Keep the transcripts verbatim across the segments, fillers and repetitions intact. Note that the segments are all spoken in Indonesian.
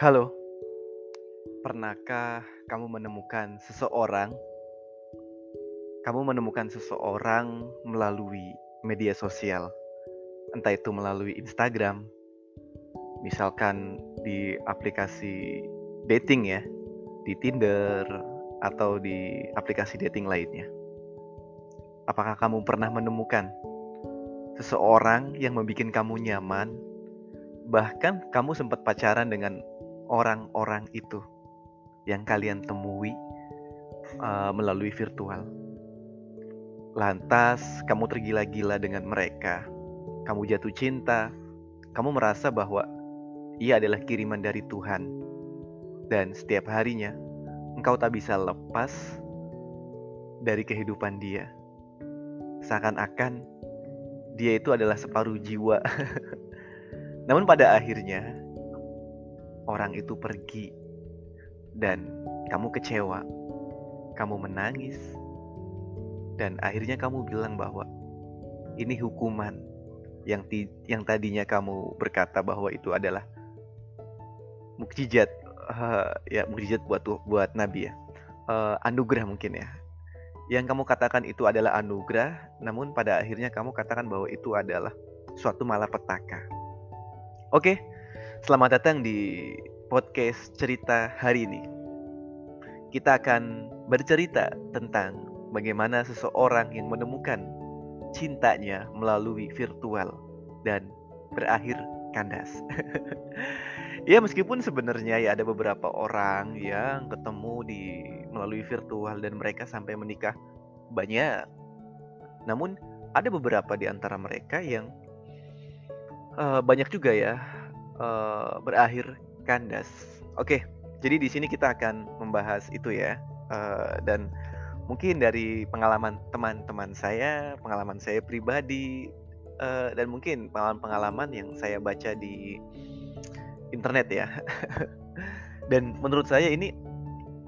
Halo, pernahkah kamu menemukan seseorang? Kamu menemukan seseorang melalui media sosial, entah itu melalui Instagram, misalkan di aplikasi dating ya, di Tinder atau di aplikasi dating lainnya. Apakah kamu pernah menemukan seseorang yang membuat kamu nyaman, bahkan kamu sempat pacaran dengan orang-orang itu yang kalian temui uh, melalui virtual. Lantas kamu tergila-gila dengan mereka, kamu jatuh cinta, kamu merasa bahwa ia adalah kiriman dari Tuhan, dan setiap harinya engkau tak bisa lepas dari kehidupan dia. Seakan-akan dia itu adalah separuh jiwa. Namun pada akhirnya orang itu pergi dan kamu kecewa, kamu menangis, dan akhirnya kamu bilang bahwa ini hukuman yang ti- yang tadinya kamu berkata bahwa itu adalah mukjizat, uh, ya mukjizat buat buat Nabi ya, uh, anugerah mungkin ya. Yang kamu katakan itu adalah anugerah, namun pada akhirnya kamu katakan bahwa itu adalah suatu malapetaka. Oke. Okay. Selamat datang di podcast cerita hari ini. Kita akan bercerita tentang bagaimana seseorang yang menemukan cintanya melalui virtual dan berakhir kandas. Ya, meskipun sebenarnya ya ada beberapa orang yang ketemu di melalui virtual dan mereka sampai menikah banyak. Namun ada beberapa di antara mereka yang uh, banyak juga ya Uh, berakhir kandas. Oke, okay, jadi di sini kita akan membahas itu ya. Uh, dan mungkin dari pengalaman teman-teman saya, pengalaman saya pribadi, uh, dan mungkin pengalaman-pengalaman yang saya baca di internet ya. Dan menurut saya ini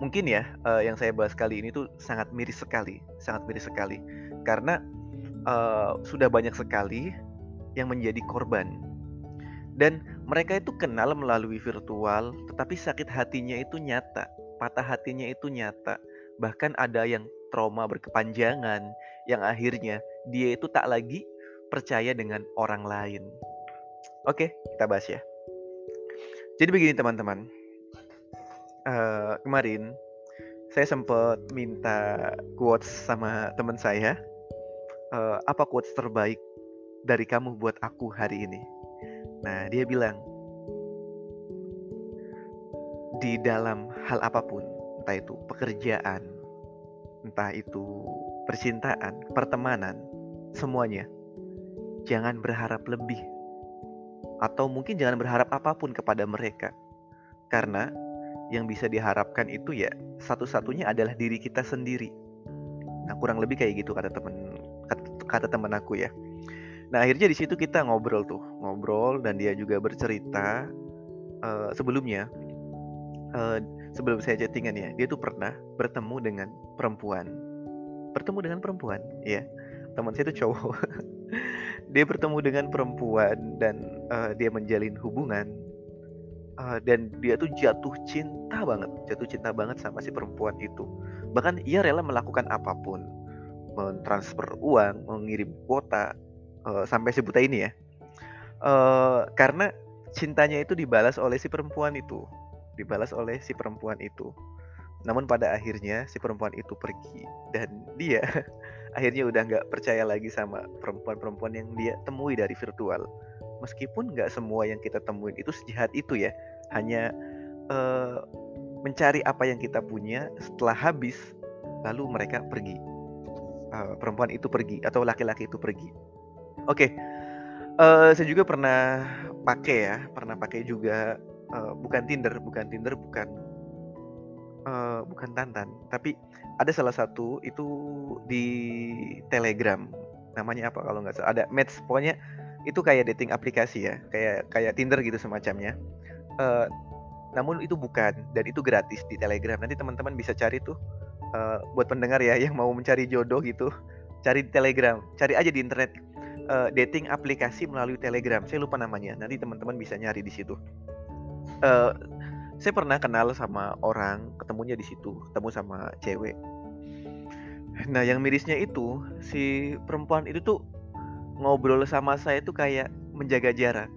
mungkin ya uh, yang saya bahas kali ini tuh sangat miris sekali, sangat miris sekali, karena uh, sudah banyak sekali yang menjadi korban. Dan mereka itu kenal melalui virtual, tetapi sakit hatinya itu nyata, patah hatinya itu nyata. Bahkan ada yang trauma berkepanjangan, yang akhirnya dia itu tak lagi percaya dengan orang lain. Oke, kita bahas ya. Jadi begini teman-teman, uh, kemarin saya sempat minta quotes sama teman saya. uh, Apa quotes terbaik dari kamu buat aku hari ini? Nah, dia bilang, di dalam hal apapun, entah itu pekerjaan, entah itu percintaan, pertemanan, semuanya, jangan berharap lebih, atau mungkin jangan berharap apapun kepada mereka. Karena yang bisa diharapkan itu ya satu-satunya adalah diri kita sendiri. Nah, kurang lebih kayak gitu kata temen, kata temen aku ya. Nah, akhirnya di situ kita ngobrol tuh, ngobrol dan dia juga bercerita uh, sebelumnya, uh, sebelum saya chattingan ya, dia tuh pernah bertemu dengan perempuan, bertemu dengan perempuan, ya, teman saya tuh cowok, dia bertemu dengan perempuan dan uh, dia menjalin hubungan uh, dan dia tuh jatuh cinta banget, jatuh cinta banget sama si perempuan itu, bahkan ia rela melakukan apapun, mentransfer uang, mengirim kuota. Uh, sampai sebuta ini ya, uh, karena cintanya itu dibalas oleh si perempuan itu, dibalas oleh si perempuan itu. Namun pada akhirnya si perempuan itu pergi dan dia akhirnya udah nggak percaya lagi sama perempuan-perempuan yang dia temui dari virtual. Meskipun nggak semua yang kita temuin itu sejahat itu ya, hanya uh, mencari apa yang kita punya, setelah habis lalu mereka pergi, uh, perempuan itu pergi atau laki-laki itu pergi. Oke, okay. uh, saya juga pernah pakai ya, pernah pakai juga uh, bukan Tinder, bukan Tinder, bukan uh, bukan Tantan, tapi ada salah satu itu di Telegram, namanya apa kalau nggak salah, ada Match, pokoknya itu kayak dating aplikasi ya, kayak kayak Tinder gitu semacamnya. Uh, namun itu bukan dan itu gratis di Telegram. Nanti teman-teman bisa cari tuh uh, buat pendengar ya yang mau mencari jodoh gitu, cari di Telegram, cari aja di internet. Uh, dating aplikasi melalui Telegram, saya lupa namanya. Nanti teman-teman bisa nyari di situ. Uh, Saya pernah kenal sama orang, ketemunya di situ, ketemu sama cewek. Nah, yang mirisnya itu si perempuan itu tuh ngobrol sama saya tuh kayak menjaga jarak.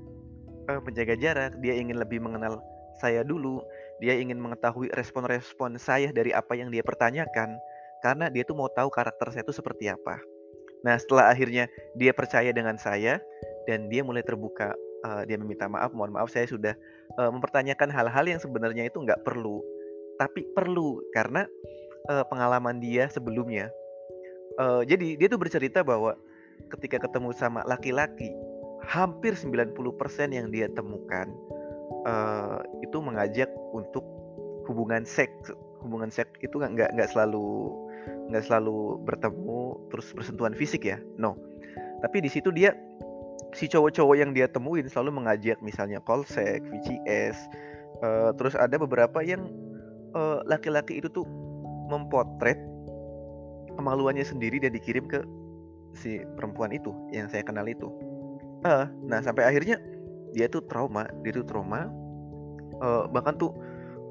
Eh, menjaga jarak, dia ingin lebih mengenal saya dulu, dia ingin mengetahui respon-respon saya dari apa yang dia pertanyakan, karena dia tuh mau tahu karakter saya tuh seperti apa. Nah, setelah akhirnya dia percaya dengan saya dan dia mulai terbuka, uh, dia meminta maaf, mohon maaf saya sudah uh, mempertanyakan hal-hal yang sebenarnya itu nggak perlu, tapi perlu karena uh, pengalaman dia sebelumnya. Uh, jadi dia tuh bercerita bahwa ketika ketemu sama laki-laki, hampir sembilan puluh persen yang dia temukan Uh, itu mengajak untuk hubungan seks. Hubungan seks itu nggak nggak selalu nggak selalu bertemu terus bersentuhan fisik ya, no. Tapi di situ dia, si cowok-cowok yang dia temuin selalu mengajak misalnya call sex, V C S, uh, terus ada beberapa yang uh, laki-laki itu tuh mempotret kemaluannya sendiri dan dikirim ke si perempuan itu yang saya kenal itu. Uh, nah sampai akhirnya dia tuh trauma, dia tuh trauma. Uh, bahkan tuh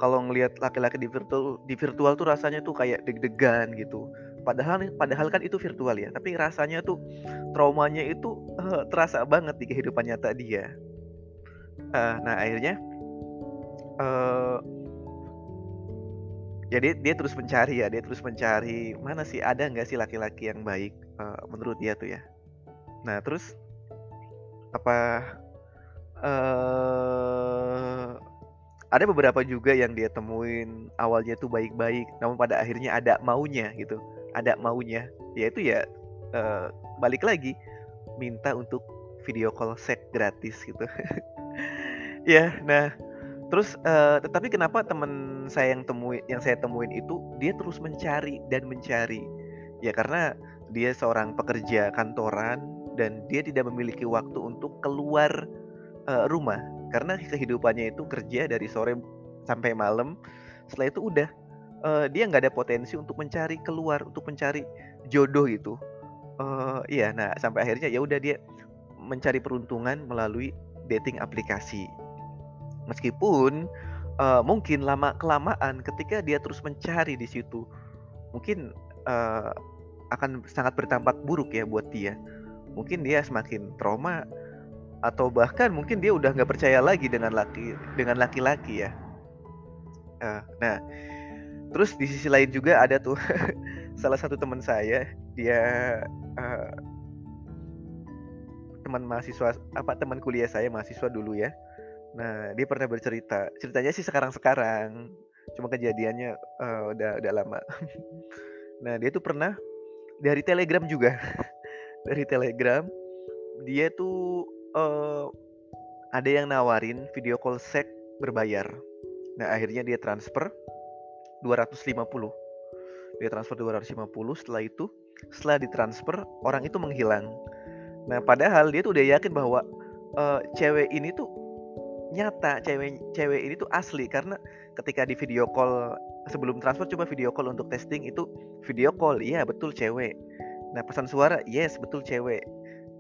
kalau ngelihat laki-laki di virtual, di virtual tuh rasanya tuh kayak deg-degan gitu. Padahal, padahal kan itu virtual ya. Tapi rasanya tuh traumanya itu uh, terasa banget di kehidupan nyata dia. Uh, nah akhirnya, uh, ya dia, dia terus mencari ya, dia terus mencari mana sih ada nggak sih laki-laki yang baik uh, menurut dia tuh ya. Nah terus apa? Uh, ada beberapa juga yang dia temuin awalnya tuh baik-baik, namun pada akhirnya ada maunya gitu, ada maunya, yaitu ya uh, balik lagi minta untuk video call sex gratis gitu. Ya, nah terus uh, tetapi kenapa teman saya yang temuin, yang saya temuin itu dia terus mencari dan mencari, ya karena dia seorang pekerja kantoran dan dia tidak memiliki waktu untuk keluar rumah karena kehidupannya itu kerja dari sore sampai malam. Setelah itu udah uh, dia nggak ada potensi untuk mencari keluar, untuk mencari jodoh gitu. Uh, iya, nah sampai akhirnya ya udah dia mencari peruntungan melalui dating aplikasi. Meskipun uh, mungkin lama kelamaan ketika dia terus mencari di situ, mungkin uh, akan sangat bertampak buruk ya buat dia. Mungkin dia semakin trauma. Atau bahkan mungkin dia udah nggak percaya lagi dengan laki dengan laki-laki ya. Uh, nah, terus di sisi lain juga ada tuh salah satu teman saya, dia uh, teman mahasiswa apa teman kuliah saya mahasiswa dulu ya. Nah, dia pernah bercerita. Ceritanya sih sekarang-sekarang, cuma kejadiannya uh, udah udah lama. Nah, dia tuh pernah dari Telegram juga. Dari Telegram dia tuh Uh, ada yang nawarin video call seks berbayar. Nah akhirnya dia transfer dua ratus lima puluh. Dia transfer dua ratus lima puluh. Setelah itu, setelah ditransfer, orang itu menghilang. Nah padahal dia tuh udah yakin bahwa uh, cewek ini tuh nyata, cewek cewek ini tuh asli, karena ketika di video call sebelum transfer coba video call untuk testing, itu video call, iya betul cewek. Nah pesan suara, yes betul cewek.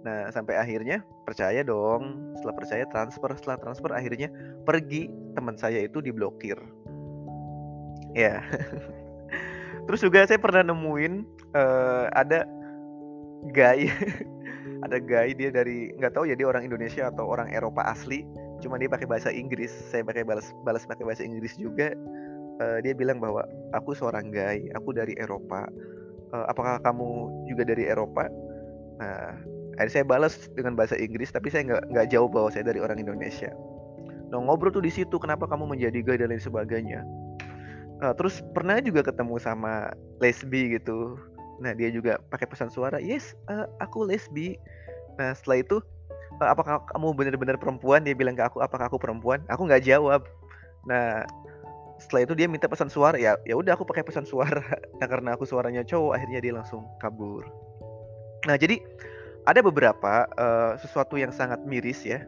Nah sampai akhirnya percaya dong. Setelah percaya transfer, setelah transfer akhirnya pergi, teman saya itu diblokir. Ya. Terus juga saya pernah nemuin uh, ada guy, ada guy dia dari nggak tahu ya dia orang Indonesia atau orang Eropa asli. Cuma dia pakai bahasa Inggris. Saya pakai balas balas pakai bahasa Inggris juga. Uh, dia bilang bahwa aku seorang guy, aku dari Eropa. Uh, apakah kamu juga dari Eropa? Nah. Akhirnya saya balas dengan bahasa Inggris, tapi saya nggak nggak jauh bahwa saya dari orang Indonesia. Nah ngobrol tuh di situ, kenapa kamu menjadi gay dan lain sebagainya. Uh, terus pernah juga ketemu sama lesbi gitu. Nah dia juga pakai pesan suara, yes uh, aku lesbi. Nah setelah itu, uh, apakah kamu benar-benar perempuan? Dia bilang ke aku, apakah aku perempuan? Aku nggak jawab. Nah setelah itu dia minta pesan suara, ya ya udah aku pakai pesan suara. Nah karena aku suaranya cowok, akhirnya dia langsung kabur. Nah jadi ada beberapa uh, sesuatu yang sangat miris ya.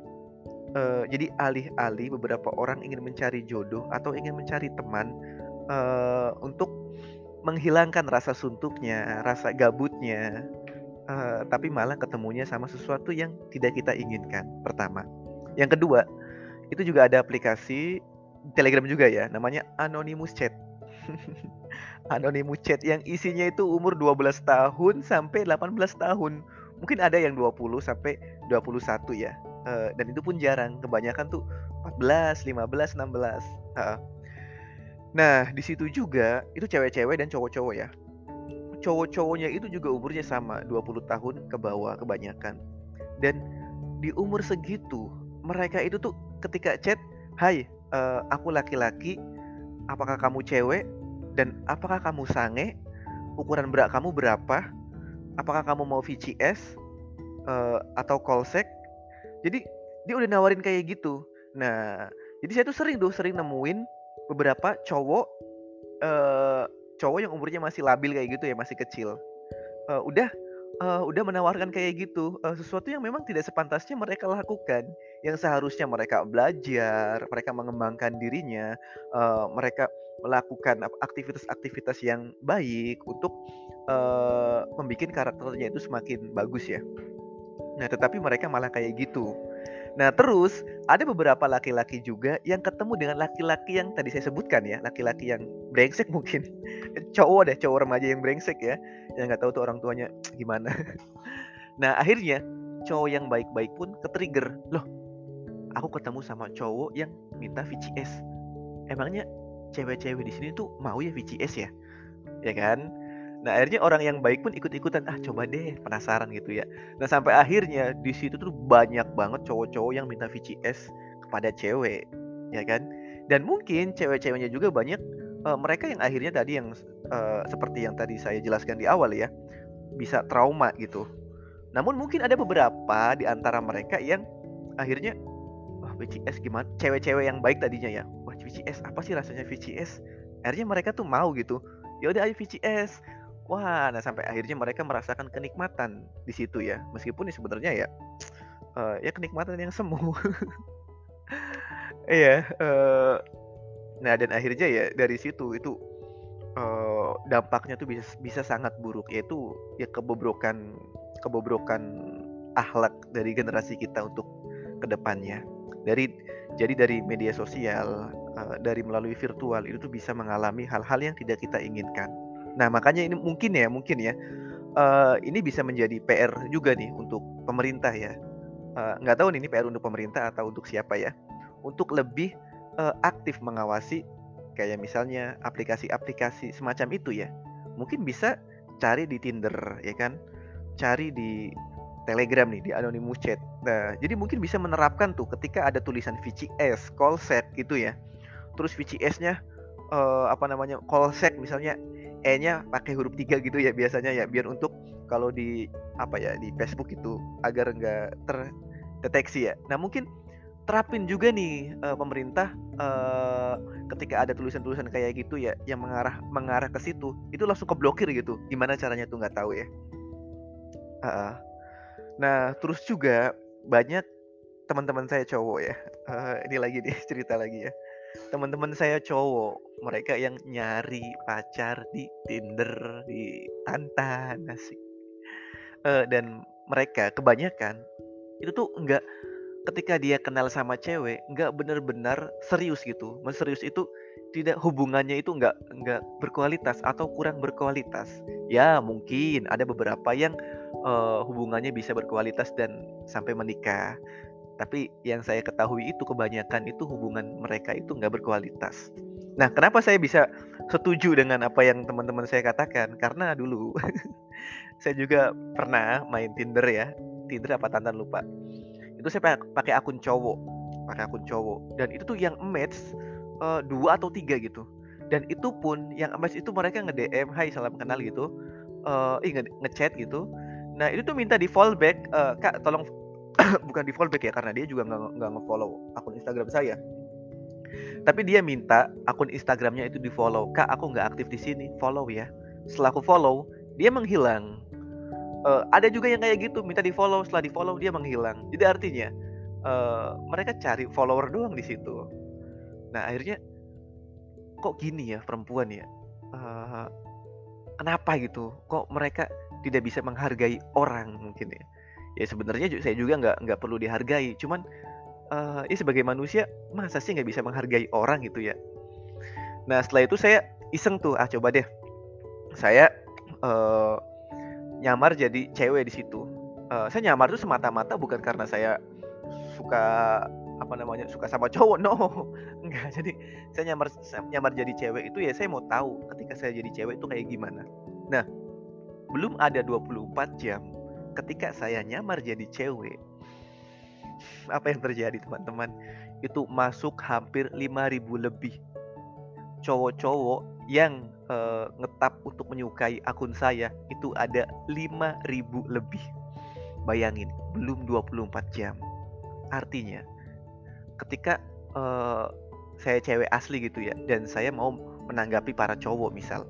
Uh, jadi alih-alih beberapa orang ingin mencari jodoh atau ingin mencari teman uh, untuk menghilangkan rasa suntuknya, rasa gabutnya, uh, tapi malah ketemunya sama sesuatu yang tidak kita inginkan. Pertama, yang kedua itu juga ada aplikasi Telegram juga ya, namanya Anonymous Chat. Anonymous Chat yang isinya itu umur dua belas tahun sampai delapan belas tahun. Mungkin ada yang dua puluh sampai dua puluh satu ya. Uh, dan itu pun jarang, kebanyakan tuh empat belas, lima belas, enam belas. Uh. Nah, di situ juga itu cewek-cewek dan cowok-cowok ya. Cowok-cowoknya itu juga umurnya sama, dua puluh tahun ke bawah kebanyakan. Dan di umur segitu, mereka itu tuh ketika chat, "Hai, uh, aku laki-laki, apakah kamu cewek? Dan apakah kamu sange? Ukuran berat kamu berapa? Apakah kamu mau V C S uh, atau callsec?" Jadi dia udah nawarin kayak gitu. Nah, jadi saya tuh sering tuh sering nemuin beberapa cowok uh, cowok yang umurnya masih labil kayak gitu ya, masih kecil. Uh, udah uh, udah menawarkan kayak gitu, uh, sesuatu yang memang tidak sepantasnya mereka lakukan, yang seharusnya mereka belajar, mereka mengembangkan dirinya, uh, mereka melakukan aktivitas-aktivitas yang baik untuk uh, membuat karakternya itu semakin bagus ya. Nah, tetapi mereka malah kayak gitu. Nah, terus ada beberapa laki-laki juga yang ketemu dengan laki-laki yang tadi saya sebutkan ya, laki-laki yang brengsek mungkin. Cowok deh, cowok remaja yang brengsek ya, yang nggak tahu tuh orang tuanya gimana. Nah, akhirnya cowok yang baik-baik pun ketrigger. Loh, aku ketemu sama cowok yang minta V C S. Emangnya cewek-cewek di sini tuh mau ya V C S ya? Ya kan? Nah, akhirnya orang yang baik pun ikut-ikutan, ah coba deh, penasaran gitu ya. Nah, sampai akhirnya di situ tuh banyak banget cowok-cowok yang minta V C S kepada cewek, ya kan? Dan mungkin cewek-ceweknya juga banyak uh, mereka yang akhirnya tadi yang uh, seperti yang tadi saya jelaskan di awal ya, bisa trauma gitu. Namun mungkin ada beberapa di antara mereka yang akhirnya, wah V C S gimana? Cewek-cewek yang baik tadinya ya, wah V C S apa sih rasanya V C S? Akhirnya mereka tuh mau gitu, ya udah ayo V C S. Wah, nah sampai akhirnya mereka merasakan kenikmatan di situ ya, meskipun ya sebenarnya ya, uh, ya kenikmatan yang semu. Iya, yeah, uh, nah dan akhirnya ya dari situ itu uh, dampaknya tuh bisa bisa sangat buruk, yaitu ya kebobrokan kebobrokan akhlak dari generasi kita untuk kedepannya. Dari jadi dari media sosial, uh, dari melalui virtual itu tuh bisa mengalami hal-hal yang tidak kita inginkan. Nah, makanya ini mungkin ya, mungkin ya, uh, ini bisa menjadi P R juga nih untuk pemerintah ya. Uh, nggak tahu nih ini P R untuk pemerintah atau untuk siapa ya. Untuk lebih uh, aktif mengawasi kayak misalnya aplikasi-aplikasi semacam itu ya. Mungkin bisa cari di Tinder ya kan, cari di Telegram nih, di Anonymous Chat. Nah, jadi mungkin bisa menerapkan tuh ketika ada tulisan V C S, call set gitu ya. Terus V C S-nya uh, apa namanya, call set misalnya. E-nya pakai huruf tiga gitu ya biasanya ya, biar untuk kalau di apa ya di Facebook itu agar nggak terdeteksi ya. Nah, mungkin terapin juga nih uh, pemerintah uh, ketika ada tulisan-tulisan kayak gitu ya yang mengarah mengarah ke situ, itu langsung keblokir gitu. Gimana caranya tuh nggak tahu ya. Uh, nah, terus juga banyak teman-teman saya cowok ya. Uh, ini lagi nih cerita lagi ya. Teman-teman saya cowok, mereka yang nyari pacar di Tinder, di Tantan, asik. E, dan mereka kebanyakan itu tuh nggak, ketika dia kenal sama cewek nggak benar-benar serius gitu. Serius itu tidak, hubungannya itu nggak nggak berkualitas atau kurang berkualitas. Ya mungkin ada beberapa yang e, hubungannya bisa berkualitas dan sampai menikah. Tapi yang saya ketahui itu kebanyakan itu hubungan mereka itu nggak berkualitas. Nah, kenapa saya bisa setuju dengan apa yang teman-teman saya katakan? Karena dulu saya juga pernah main Tinder ya. Tinder apa Tantan lupa. Itu saya pakai akun cowok, pakai akun cowok. Dan itu tuh yang match uh, dua atau tiga gitu. Dan itu pun yang match itu mereka nge-D M, "Hai, salam kenal" gitu. Uh, eh nge-chat gitu. Nah, itu tuh minta di fallback, uh, "Kak, tolong..." Bukan di fallback ya, karena dia juga nggak nggak ngefollow akun Instagram saya. Tapi dia minta akun Instagramnya itu di follow. "Kak, aku nggak aktif di sini, follow ya." Setelah aku follow, dia menghilang. Uh, ada juga yang kayak gitu, minta di follow, setelah di follow dia menghilang. Jadi artinya uh, mereka cari follower doang di situ. Nah, akhirnya kok gini ya perempuan ya? Uh, kenapa gitu? Kok mereka tidak bisa menghargai orang mungkin ya? Ya sebenarnya saya juga nggak nggak perlu dihargai, cuman uh, ini sebagai manusia masa sih nggak bisa menghargai orang gitu ya. Nah setelah itu saya iseng tuh, ah coba deh saya uh, nyamar jadi cewek di situ. Uh, saya nyamar tuh semata-mata bukan karena saya suka apa namanya suka sama cowok, no, enggak. Jadi saya nyamar nyamar jadi cewek itu ya saya mau tahu ketika saya jadi cewek itu kayak gimana. Nah belum ada dua puluh empat jam ketika saya nyamar jadi cewek, apa yang terjadi teman-teman? Itu masuk hampir lima ribu lebih cowok-cowok yang uh, ngetap untuk menyukai akun saya. Itu ada lima ribu lebih. Bayangin, belum dua puluh empat jam. Artinya, ketika uh, saya cewek asli gitu ya, dan saya mau menanggapi para cowok misal,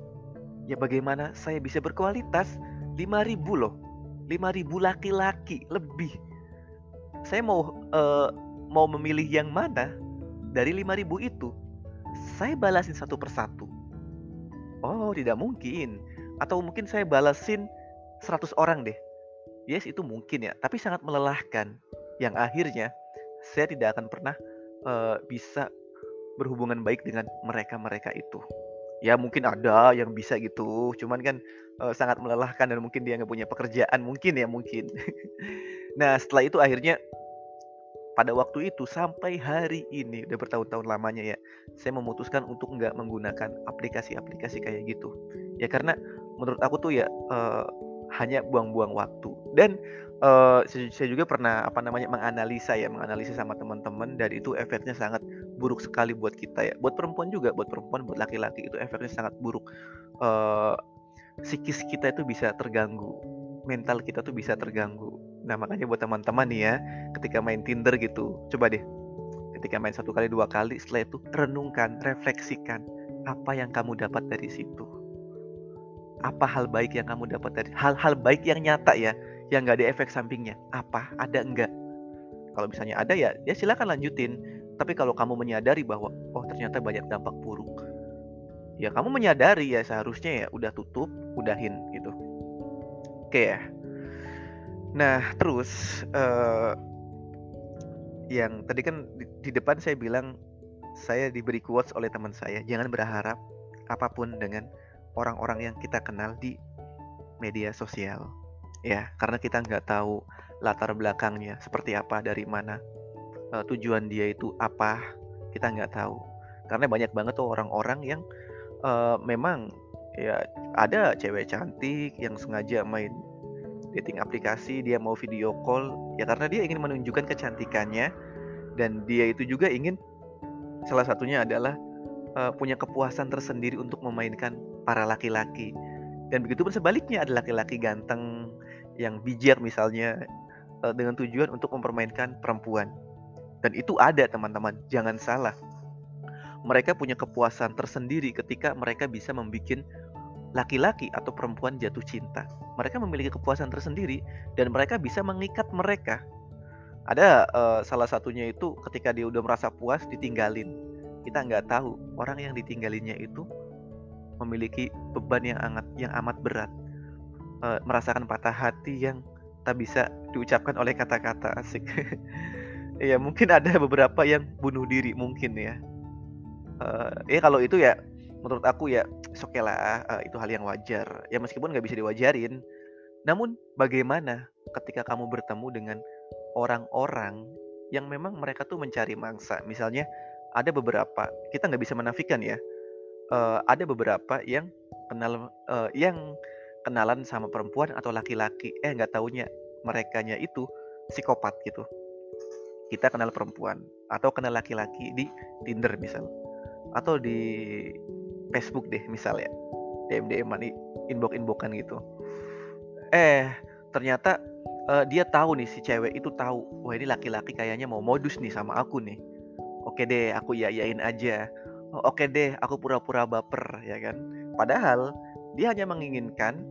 ya bagaimana saya bisa berkualitas? Lima ribu loh, lima ribu laki-laki lebih. Saya mau uh, mau memilih yang mana dari lima ribu itu? Saya balasin satu persatu. Oh, tidak mungkin. Atau mungkin saya balasin seratus orang deh. Yes, itu mungkin ya, tapi sangat melelahkan. Yang akhirnya saya tidak akan pernah uh, bisa berhubungan baik dengan mereka-mereka itu. Ya mungkin ada yang bisa gitu, cuman kan uh, sangat melelahkan dan mungkin dia nggak punya pekerjaan, mungkin ya mungkin. Nah setelah itu akhirnya pada waktu itu sampai hari ini, udah bertahun-tahun lamanya ya, saya memutuskan untuk nggak menggunakan aplikasi-aplikasi kayak gitu. Ya karena menurut aku tuh ya uh, hanya buang-buang waktu. Dan uh, saya juga pernah apa namanya menganalisa ya, menganalisa sama teman-teman, dan itu efeknya sangat buruk sekali buat kita ya. Buat perempuan juga, buat perempuan, buat laki-laki itu efeknya sangat buruk. Uh, psikis kita itu bisa terganggu, mental kita tuh bisa terganggu. Nah makanya buat teman-teman nih ya, ketika main Tinder gitu, coba deh, ketika main satu kali dua kali, setelah itu renungkan, refleksikan apa yang kamu dapat dari situ. Apa hal baik yang kamu dapat dari hal-hal baik yang nyata ya, yang nggak ada efek sampingnya? Apa ada enggak? Kalau misalnya ada ya, ya silakan lanjutin. Tapi kalau kamu menyadari bahwa oh ternyata banyak dampak buruk, ya kamu menyadari ya seharusnya ya udah tutup, udahin gitu. Oke ya. Nah terus uh, yang tadi kan di, di depan saya bilang saya diberi quotes oleh teman saya, jangan berharap apapun dengan orang-orang yang kita kenal di media sosial, ya karena kita nggak tahu latar belakangnya seperti apa, dari mana, e, tujuan dia itu apa, kita nggak tahu. Karena banyak banget tuh orang-orang yang e, memang ya ada cewek cantik yang sengaja main dating aplikasi, dia mau video call ya karena dia ingin menunjukkan kecantikannya, dan dia itu juga ingin, salah satunya adalah e, punya kepuasan tersendiri untuk memainkan para laki-laki. Dan begitu pun sebaliknya, ada laki-laki ganteng yang bijak misalnya dengan tujuan untuk mempermainkan perempuan. Dan itu ada teman-teman, jangan salah. Mereka punya kepuasan tersendiri ketika mereka bisa membuat laki-laki atau perempuan jatuh cinta. Mereka memiliki kepuasan tersendiri dan mereka bisa mengikat mereka. Ada uh, salah satunya itu ketika dia udah merasa puas ditinggalin. Kita nggak tahu orang yang ditinggalinnya itu memiliki beban yang amat, yang amat berat, e, merasakan patah hati yang tak bisa diucapkan oleh kata-kata, asik. Ya mungkin ada beberapa yang bunuh diri mungkin ya. E, ya kalau itu ya menurut aku ya sokelah, e, itu hal yang wajar ya, meskipun nggak bisa diwajarin. Namun bagaimana ketika kamu bertemu dengan orang-orang yang memang mereka tuh mencari mangsa? Misalnya ada beberapa, kita nggak bisa menafikan ya, Uh, ada beberapa yang kenal uh, yang kenalan sama perempuan atau laki-laki, eh nggak taunya merekanya itu psikopat gitu. Kita kenal perempuan atau kenal laki-laki di Tinder misal, atau di Facebook deh misalnya, D M D M-an, inbox-inboxan gitu. Eh ternyata uh, dia tahu nih, si cewek itu tahu, wah ini laki-laki kayaknya mau modus nih sama aku nih. Oke deh, aku iya-iyain aja. Oh, oke deh, aku pura-pura baper ya kan. Padahal dia hanya menginginkan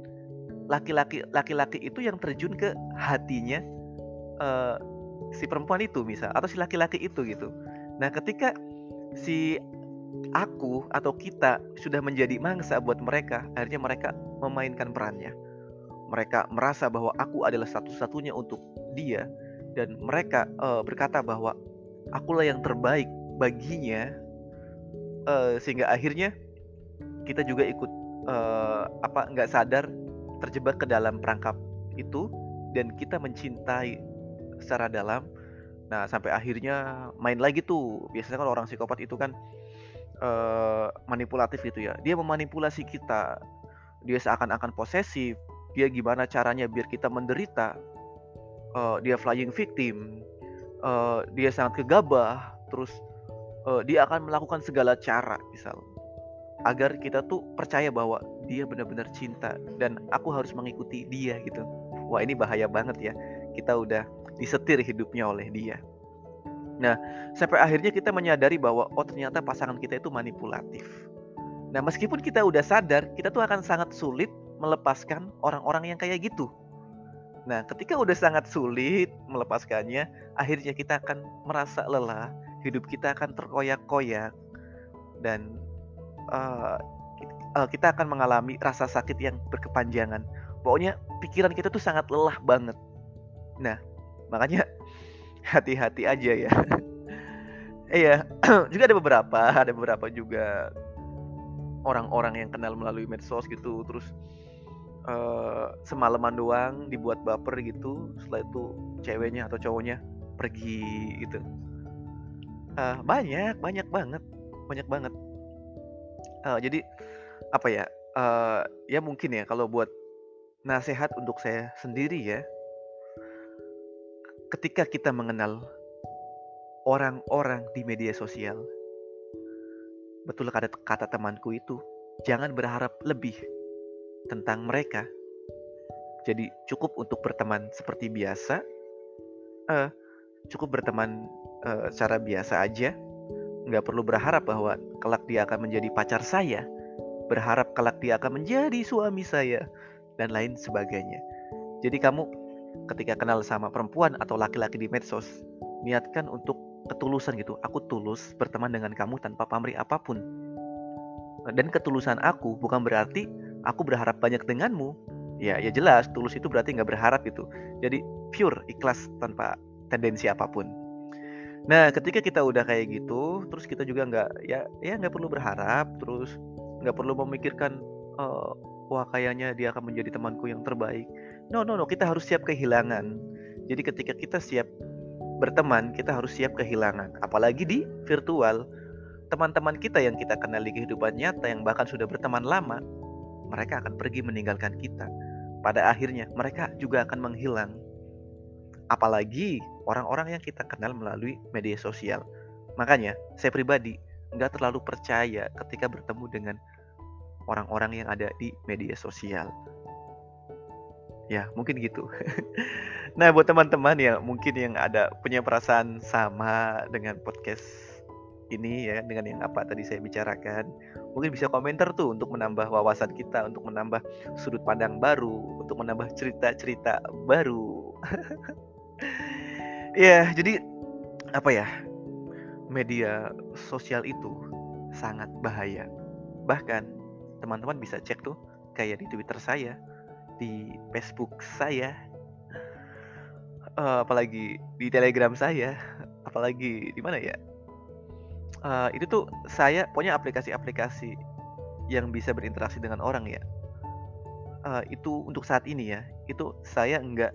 laki-laki laki-laki itu yang terjun ke hatinya uh, si perempuan itu misal, atau si laki-laki itu gitu. Nah, ketika si aku atau kita sudah menjadi mangsa buat mereka, akhirnya mereka memainkan perannya. Mereka merasa bahwa aku adalah satu-satunya untuk dia, dan mereka uh, berkata bahwa akulah yang terbaik baginya, uh, sehingga akhirnya kita juga ikut uh, apa nggak sadar terjebak ke dalam perangkap itu dan kita mencintai secara dalam. Nah sampai akhirnya main lagi tuh, biasanya kan orang psikopat itu kan uh, manipulatif gitu ya, dia memanipulasi kita, dia seakan-akan posesif, dia gimana caranya biar kita menderita, uh, dia flying victim, uh, dia sangat gegabah, terus uh, dia akan melakukan segala cara misal agar kita tuh percaya bahwa dia benar-benar cinta dan aku harus mengikuti dia gitu. Wah ini bahaya banget ya, kita udah disetir hidupnya oleh dia. Nah, sampai akhirnya kita menyadari bahwa oh ternyata pasangan kita itu manipulatif. Nah, meskipun kita udah sadar, kita tuh akan sangat sulit melepaskan orang-orang yang kayak gitu. Nah, ketika udah sangat sulit melepaskannya, akhirnya kita akan merasa lelah, hidup kita akan terkoyak-koyak dan uh, kita akan mengalami rasa sakit yang berkepanjangan. Pokoknya pikiran kita tuh sangat lelah banget. Nah, makanya hati-hati aja ya. Iya, juga ada beberapa, ada beberapa juga orang-orang yang kenal melalui medsos gitu, terus uh, semalaman doang dibuat baper gitu, setelah itu ceweknya atau cowoknya pergi gitu. Uh, banyak, banyak banget, banyak banget. Uh, jadi apa ya? Uh, ya mungkin ya kalau buat nasihat untuk saya sendiri ya. Ketika kita mengenal orang-orang di media sosial, betul kata, kata temanku itu, jangan berharap lebih tentang mereka. Jadi cukup untuk berteman seperti biasa, eh, cukup berteman eh, secara biasa aja. Nggak perlu berharap bahwa kelak dia akan menjadi pacar saya, berharap kelak dia akan menjadi suami saya, dan lain sebagainya. Jadi kamu ketika kenal sama perempuan atau laki-laki di medsos, niatkan untuk ketulusan gitu. Aku tulus berteman dengan kamu tanpa pamrih apapun. Dan ketulusan aku bukan berarti aku berharap banyak denganmu. Ya, ya jelas tulus itu berarti nggak berharap gitu. Jadi pure, ikhlas tanpa tendensi apapun. Nah, ketika kita udah kayak gitu, terus kita juga nggak ya ya nggak perlu berharap, terus nggak perlu memikirkan uh, wah kayaknya dia akan menjadi temanku yang terbaik. No, no, no, kita harus siap kehilangan. Jadi ketika kita siap berteman, kita harus siap kehilangan. Apalagi di virtual, teman-teman kita yang kita kenal di kehidupan nyata, yang bahkan sudah berteman lama, mereka akan pergi meninggalkan kita. Pada akhirnya, mereka juga akan menghilang. Apalagi orang-orang yang kita kenal melalui media sosial. Makanya, saya pribadi nggak terlalu percaya ketika bertemu dengan orang-orang yang ada di media sosial. Ya mungkin gitu. Nah buat teman-teman ya mungkin yang ada punya perasaan sama dengan podcast ini ya, dengan yang apa tadi saya bicarakan, mungkin bisa komentar tuh untuk menambah wawasan kita, untuk menambah sudut pandang baru, untuk menambah cerita-cerita baru. Ya jadi apa ya, media sosial itu sangat bahaya. Bahkan teman-teman bisa cek tuh kayak di Twitter saya, di Facebook saya, uh, apalagi di Telegram saya, apalagi di mana ya? Uh, itu tuh saya punya aplikasi-aplikasi yang bisa berinteraksi dengan orang ya. Uh, itu untuk saat ini ya. Itu saya nggak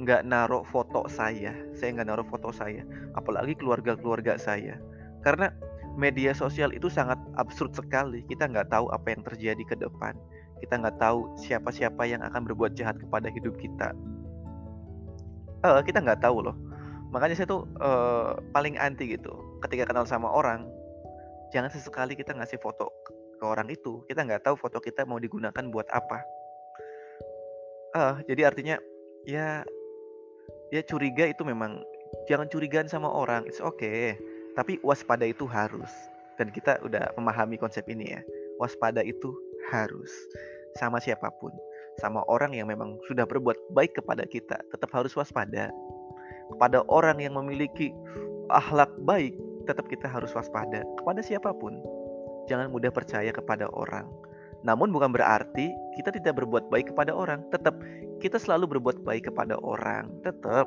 nggak naruh foto saya, saya nggak naruh foto saya, apalagi keluarga-keluarga saya, karena media sosial itu sangat absurd sekali. Kita nggak tahu apa yang terjadi ke depan. Kita nggak tahu siapa-siapa yang akan berbuat jahat kepada hidup kita. Uh, kita nggak tahu loh. Makanya saya tuh uh, paling anti gitu. Ketika kenal sama orang, jangan sesekali kita ngasih foto ke orang itu. Kita nggak tahu foto kita mau digunakan buat apa. Uh, jadi artinya ya, ya curiga itu memang jangan curigaan sama orang. It's okay. Tapi waspada itu harus. Dan kita udah memahami konsep ini ya. Waspada itu harus sama siapapun, sama orang yang memang sudah berbuat baik kepada kita tetap harus waspada. Kepada orang yang memiliki akhlak baik tetap kita harus waspada. Kepada siapapun, jangan mudah percaya kepada orang. Namun bukan berarti kita tidak berbuat baik kepada orang. Tetap kita selalu berbuat baik kepada orang. Tetap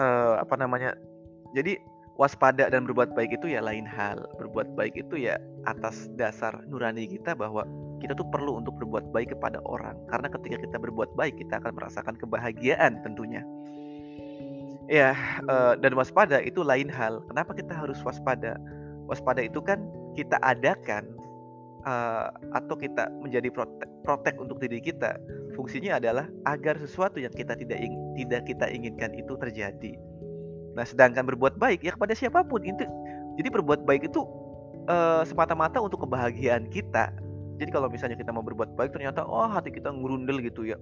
uh, apa namanya Jadi waspada dan berbuat baik itu ya lain hal. Berbuat baik itu ya atas dasar nurani kita bahwa kita tuh perlu untuk berbuat baik kepada orang. Karena ketika kita berbuat baik, kita akan merasakan kebahagiaan tentunya. Ya, uh, dan waspada itu lain hal. Kenapa kita harus waspada? Waspada itu kan kita adakan uh, atau kita menjadi protek, protek untuk diri kita. Fungsinya adalah agar sesuatu yang kita tidak ingin, tidak kita inginkan itu terjadi. Nah, sedangkan berbuat baik ya kepada siapapun itu. Jadi berbuat baik itu uh, semata-mata untuk kebahagiaan kita. Jadi kalau misalnya kita mau berbuat baik ternyata oh hati kita ngurundel gitu ya.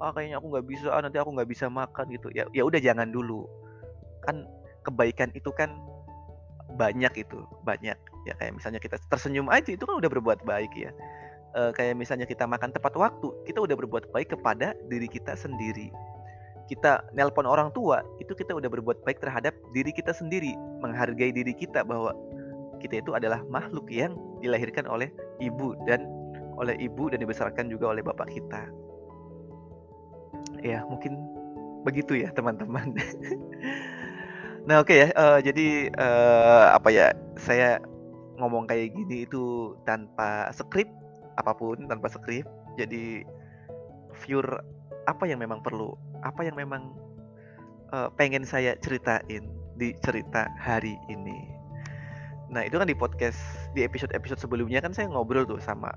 Ah kayaknya aku nggak bisa, ah, nanti aku nggak bisa makan gitu. Ya ya udah jangan dulu. Kan kebaikan itu kan banyak itu, banyak. Ya kayak misalnya kita tersenyum aja itu kan udah berbuat baik ya. E, kayak misalnya kita makan tepat waktu, kita udah berbuat baik kepada diri kita sendiri. Kita nelpon orang tua, itu kita udah berbuat baik terhadap diri kita sendiri. Menghargai diri kita bahwa kita itu adalah makhluk yang dilahirkan oleh ibu dan oleh ibu dan dibesarkan juga oleh bapak kita. Ya mungkin begitu ya teman-teman. Nah oke okay ya, uh, jadi uh, apa ya, saya ngomong kayak gini itu tanpa skrip, apapun tanpa skrip. Jadi pure apa yang memang perlu, apa yang memang uh, pengen saya ceritain di cerita hari ini. Nah itu kan di podcast, di episode-episode sebelumnya kan saya ngobrol tuh sama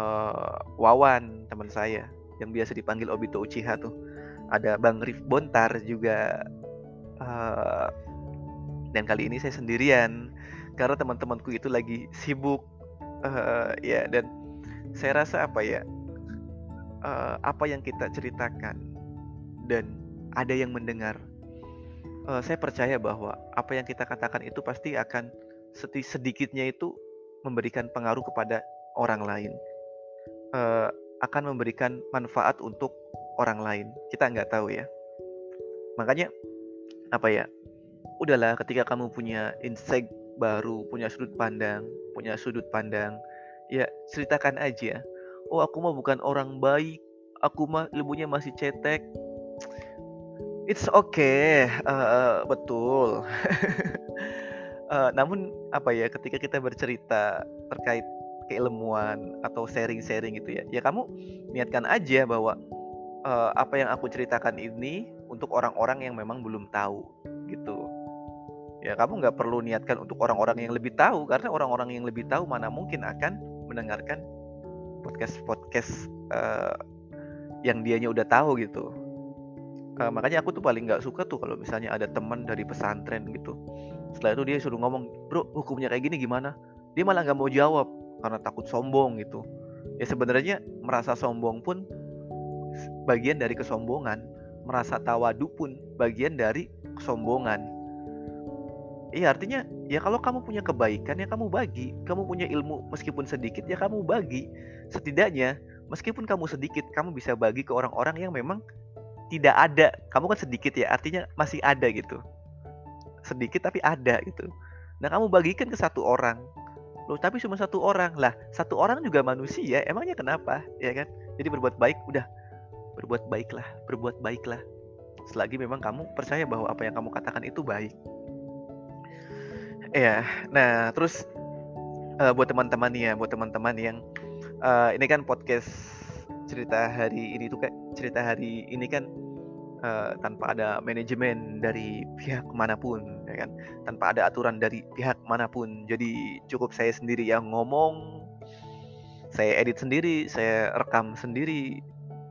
uh, Wawan, teman saya yang biasa dipanggil Obito Uchiha tuh. Ada Bang Rif Bontar juga, uh, dan kali ini saya sendirian karena teman-temanku itu lagi sibuk. uh, Ya dan saya rasa apa ya, Uh, apa yang kita ceritakan dan ada yang mendengar, uh, saya percaya bahwa apa yang kita katakan itu pasti akan seti- sedikitnya itu memberikan pengaruh kepada orang lain, uh, akan memberikan manfaat untuk orang lain. Kita nggak tahu ya. Makanya apa ya, udahlah ketika kamu punya insight baru, punya sudut pandang, punya sudut pandang ya ceritakan aja. Oh aku mah bukan orang baik, aku mah ilmunya masih cetek. It's okay, uh, betul. uh, Namun apa ya, ketika kita bercerita terkait keilmuan atau sharing-sharing gitu ya, ya kamu niatkan aja bahwa uh, apa yang aku ceritakan ini untuk orang-orang yang memang belum tahu gitu. Ya kamu gak perlu niatkan untuk orang-orang yang lebih tahu, karena orang-orang yang lebih tahu mana mungkin akan mendengarkan podcast-podcast uh, yang dianya udah tahu gitu. Uh, makanya aku tuh paling nggak suka tuh kalau misalnya ada teman dari pesantren gitu. Setelah itu dia suruh ngomong, bro hukumnya kayak gini gimana? Dia malah nggak mau jawab karena takut sombong gitu. Ya sebenarnya merasa sombong pun bagian dari kesombongan, merasa tawadu pun bagian dari kesombongan. Iya artinya ya kalau kamu punya kebaikan ya kamu bagi. Kamu punya ilmu meskipun sedikit ya kamu bagi. Setidaknya meskipun kamu sedikit, kamu bisa bagi ke orang-orang yang memang tidak ada. Kamu kan sedikit ya, artinya masih ada gitu. Sedikit tapi ada gitu. Nah kamu bagikan ke satu orang. Loh tapi cuma satu orang. Lah satu orang juga manusia, emangnya kenapa? Ya kan? Jadi berbuat baik, udah berbuat baiklah, berbuat baiklah. Selagi memang kamu percaya bahwa apa yang kamu katakan itu baik. Ya, nah terus uh, buat teman-teman ya, buat teman-teman yang uh, ini kan podcast cerita hari ini tuh kan cerita hari ini kan uh, tanpa ada manajemen dari pihak manapun, ya kan, tanpa ada aturan dari pihak manapun. Jadi cukup saya sendiri yang ngomong, saya edit sendiri, saya rekam sendiri,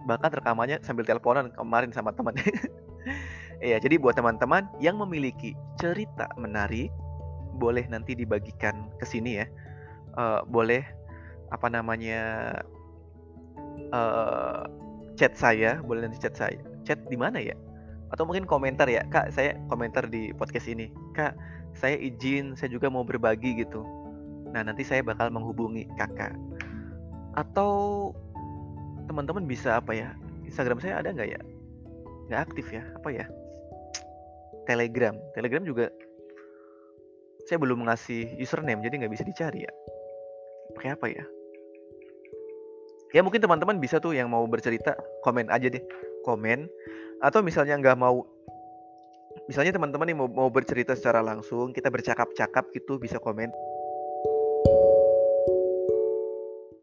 bahkan rekamannya sambil teleponan kemarin sama teman. Ya, jadi buat teman-teman yang memiliki cerita menarik, boleh nanti dibagikan ke sini ya. Uh, boleh apa namanya uh, chat saya, boleh nanti chat saya. Chat di mana ya? Atau mungkin komentar ya, Kak, saya komentar di podcast ini. Kak, saya izin, saya juga mau berbagi gitu. Nah, nanti saya bakal menghubungi Kakak. Atau teman-teman bisa apa ya? Instagram saya ada nggak ya? Nggak aktif ya? Apa ya? Telegram. Telegram juga saya belum ngasih username, jadi nggak bisa dicari ya. Pakai apa ya? Ya mungkin teman-teman bisa tuh yang mau bercerita, komen aja deh. Komen. Atau misalnya nggak mau misalnya teman-teman yang mau, mau bercerita secara langsung, kita bercakap-cakap gitu, bisa komen.